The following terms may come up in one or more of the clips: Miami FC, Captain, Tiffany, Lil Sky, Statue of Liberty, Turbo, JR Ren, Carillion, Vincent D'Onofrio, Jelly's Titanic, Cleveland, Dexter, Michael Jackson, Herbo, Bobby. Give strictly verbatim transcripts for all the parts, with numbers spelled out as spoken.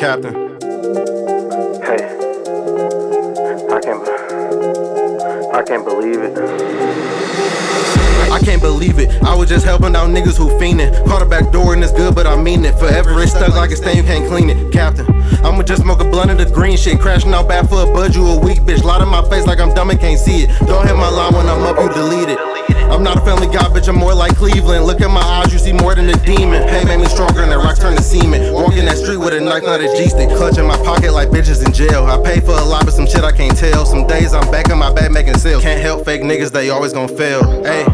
Captain. Hey, I can't, I can't believe it. I can't believe it, I was just helping out niggas who fiendin'. Caught a back door and it's good, but I mean it. Forever it's stuck like a stain, you can't clean it. Captain, I'ma just smoke a blunt of the green shit. Crashing out bad for a bud, you a weak bitch. Lot in my face like I'm dumb and can't see it. Don't hit my line when I'm up, you delete it. I'm not a family guy, bitch, I'm more like Cleveland. Look at my eyes, you see more than a demon. Pain made me stronger and the rock turned to semen. Walking that street with a knife, not a G-stick. Clutch in my pocket like bitches in jail. I pay for a lot, but some shit I can't tell. Some days I'm back in my bag making sales. Can't help fake niggas, they always gon' fail. Ayy.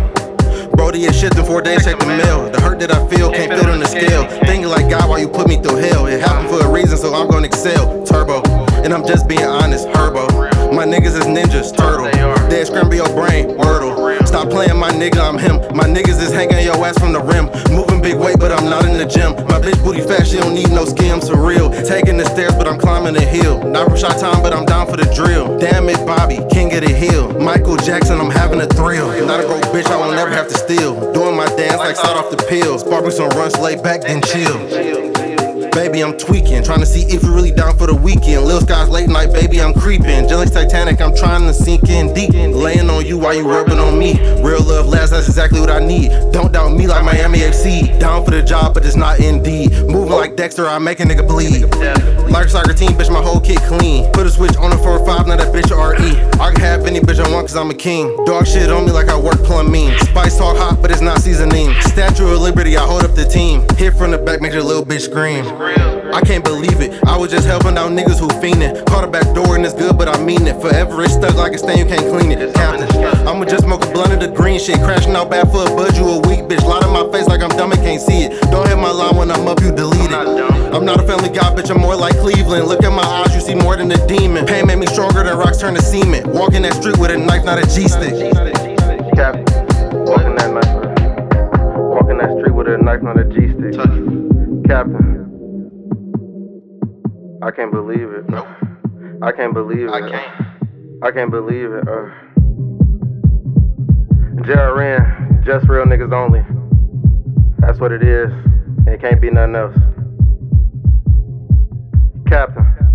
Brody is shifting four days, check the mail. The hurt that I feel, can't feel it on the scale. Thinking like God while you put me through hell. It happened for a reason, so I'm gonna excel. Turbo, and I'm just being honest, Herbo. My niggas is ninjas, turtle. Dead scramble your brain, wordle. Stop playing my nigga, I'm him. My niggas is hanging your ass from the rim. Moving big weight, but I'm not in the gym. My bitch booty fat, she don't need no ski, I'm surreal. Taking the stairs, but I'm climbing the hill. Not from shot time, but I'm down for the drill. Damn it, Bobby, king of the hill. Michael Jackson, I'm having a thrill. Not a broke bitch, I will never have to steal. Doing my dance like salt off the pills. Sparking some runs, lay back, then chill. Baby, I'm tweaking, trying to see if you're really down for the weekend. Lil Sky's late night, baby, I'm creeping. Jelly's Titanic, I'm trying to sink in deep. Laying on you while you rubbing on me. Real love lasts, that's exactly what I need. Don't doubt me like Miami F C. Down for the job, but it's not indeed. Moving like Dexter, I make a nigga bleed. Like a soccer team, bitch, my whole kit clean. Put a switch on a four five, now that bitch R E. I can have any bitch I want, cause I'm a king. Dog shit on me like I work plumbing. Spice talk hot, but it's not seasoning. Statue of Liberty, I hold up the team. Hit from the back, make your little bitch scream. I can't believe it, I was just helping out niggas who fiendin'. Caught a back door and it's good, but I mean it. Forever it's stuck like a stain, you can't clean it. Captain, I'ma just smoke a blunt of the green shit. Crashing out bad for a bud, you a weak bitch. Lot in my face like I'm dumb and can't see it. Don't hit my line when I'm up, you delete it. I'm not a family guy, bitch, I'm more like Cleveland. Look at my eyes, you see more than a demon. Pain made me stronger than rocks turn to cement. Walking that street with a knife, not a G-stick. Captain, walking that knife. Walking that street with a knife, not a G-stick. Captain. I can't believe it. Nope. I can't believe it. I can't. I can't believe it. Uh, J R Ren, just real niggas only. That's what it is. It can't be nothing else. Captain.